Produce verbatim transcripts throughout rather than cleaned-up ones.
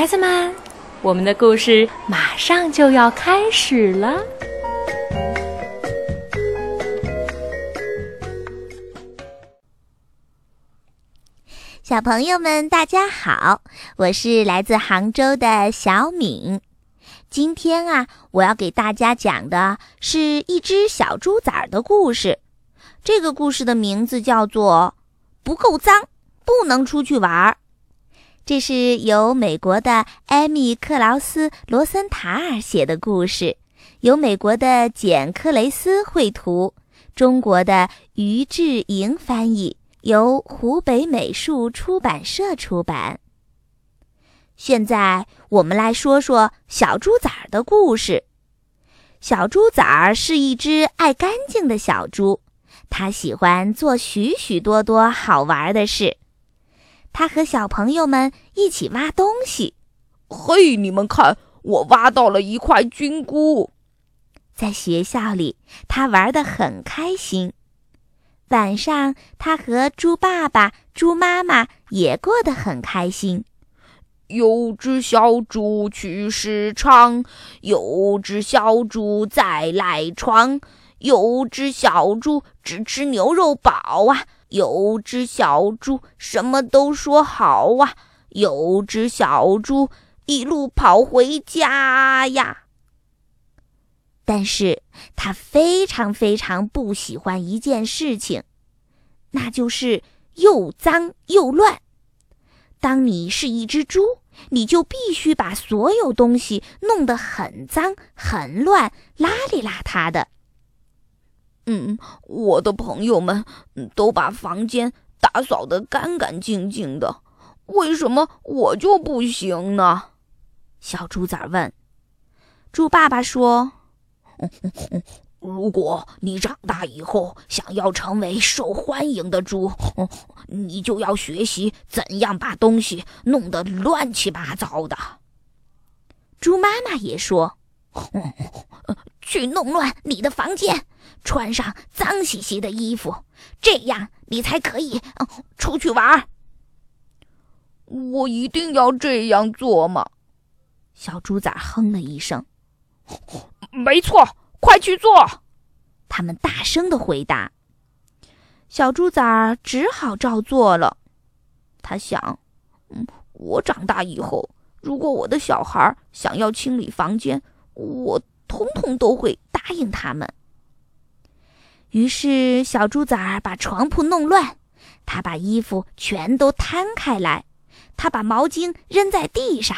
孩子们，我们的故事马上就要开始了。小朋友们，大家好，我是来自杭州的小敏。今天啊，我要给大家讲的是一只小猪崽儿的故事。这个故事的名字叫做《不够脏，不能出去玩儿》。这是由美国的艾米·克劳斯·罗森塔尔写的故事，由美国的简·克雷斯绘图，中国的于志莹翻译，由湖北美术出版社出版。现在我们来说说小猪崽儿的故事。小猪崽儿是一只爱干净的小猪，它喜欢做许许多多好玩的事。他和小朋友们一起挖东西。嘿，你们看，我挖到了一块菌菇。在学校里，他玩得很开心。晚上，他和猪爸爸、猪妈妈也过得很开心。有只小猪去市场，有只小猪在赖床，有只小猪只吃牛肉堡啊。有只小猪什么都说好啊，有只小猪一路跑回家呀。但是他非常非常不喜欢一件事情，那就是又脏又乱。当你是一只猪，你就必须把所有东西弄得很脏很乱，邋里邋遢的。嗯，我的朋友们都把房间打扫得干干净净的，为什么我就不行呢？小猪崽问。猪爸爸说：如果你长大以后想要成为受欢迎的猪，你就要学习怎样把东西弄得乱七八糟的。猪妈妈也说：去弄乱你的房间，穿上脏兮兮的衣服，这样你才可以、呃、出去玩。我一定要这样做吗？小猪崽哼了一声。没错，快去做！他们大声地回答。小猪崽只好照做了。他想，嗯，我长大以后，如果我的小孩想要清理房间，我统统都会答应他们。于是小猪崽儿把床铺弄乱，他把衣服全都摊开来，他把毛巾扔在地上，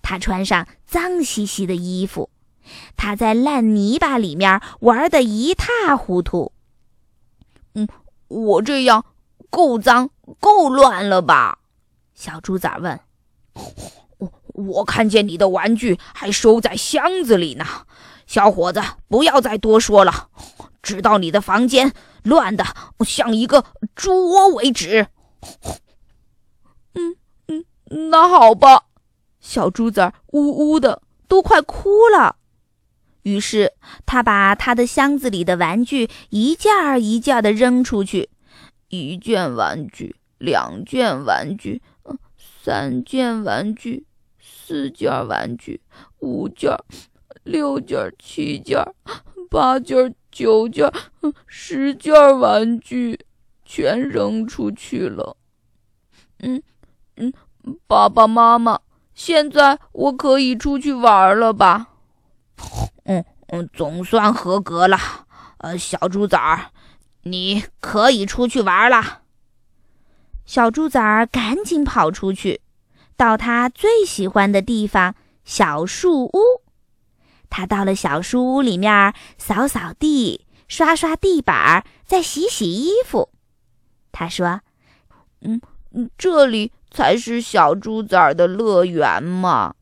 他穿上脏兮兮的衣服，他在烂泥巴里面玩得一塌糊涂。嗯，我这样够脏够乱了吧？小猪崽问。我看见你的玩具还收在箱子里呢，小伙子，不要再多说了，直到你的房间乱得像一个猪窝为止。嗯嗯，那好吧。小猪崽呜呜的都快哭了。于是他把他的箱子里的玩具一件儿一件儿的扔出去，一件玩具，两件玩具，三件玩具，四件玩具，五件，六件，七件，八件，九件，十件玩具全扔出去了。嗯嗯，爸爸妈妈，现在我可以出去玩了吧？嗯嗯，总算合格了。呃，小猪崽儿，你可以出去玩了。小猪崽儿赶紧跑出去，到他最喜欢的地方——小树屋。他到了小树屋里面，扫扫地，刷刷地板，再洗洗衣服。他说：嗯，这里才是小猪崽的乐园嘛。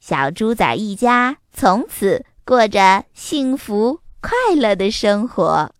小猪崽一家从此过着幸福快乐的生活。